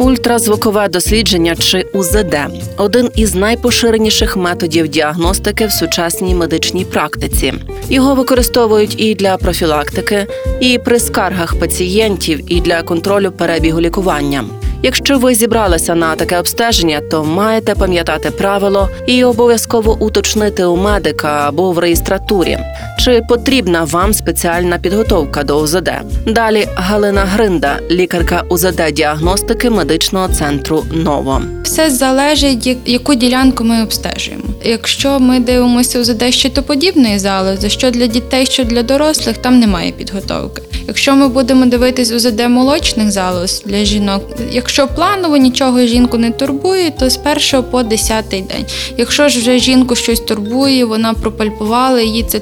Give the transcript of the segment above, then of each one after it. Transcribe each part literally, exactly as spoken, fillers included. Ультразвукове дослідження чи У З Д – один із найпоширеніших методів діагностики в сучасній медичній практиці. Його використовують і для профілактики, і при скаргах пацієнтів, і для контролю перебігу лікування. Якщо ви зібралися на таке обстеження, то маєте пам'ятати правило і обов'язково уточнити у медика або в реєстратурі, чи потрібна вам спеціальна підготовка до У З Д. Далі Галина Гринда, лікарка У З Д-діагностики медичного центру «Ново». Все залежить, яку ділянку ми обстежуємо. Якщо ми дивимося У З Д щитоподібної залози, що для дітей, що для дорослих, там немає підготовки. Якщо ми будемо дивитись У З Д молочних залоз для жінок, якщо планово нічого жінку не турбує, то з першого по десятий день. Якщо ж вже жінку щось турбує, вона пропальпувала, її це,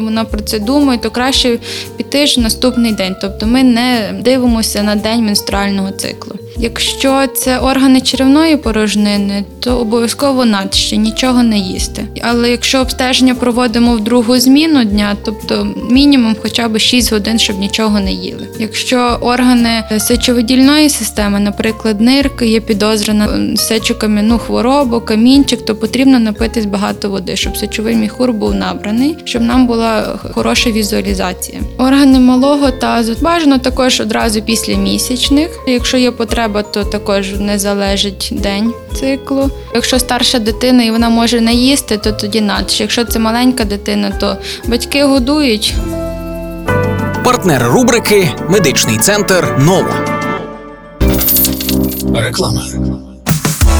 вона про це думає, то краще піти ж наступний день. Тобто ми не дивимося на день менструального циклу. Якщо це органи черевної порожнини, то обов'язково надще, нічого не їсти. Але якщо обстеження проводимо в другу зміну дня, тобто мінімум хоча б шість годин, щоб нічого не їли. Якщо органи сечовидільної системи, наприклад, нирки, є підозра на сечокам'яну хворобу, камінчик, то потрібно напитись багато води, щоб сечовий міхур був набраний, щоб нам була хороша візуалізація. Органи малого тазу бажано також одразу після місячних, якщо є потреба, то також не залежить день циклу. Якщо старша дитина і вона може не їсти, то тоді наче. Якщо це маленька дитина, то батьки годують. Партнер рубрики «Медичний центр Ново». Реклама.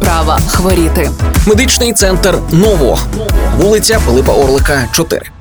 права хворіти. Медичний центр Ново. Вулиця Филиппа Орлика, чотири.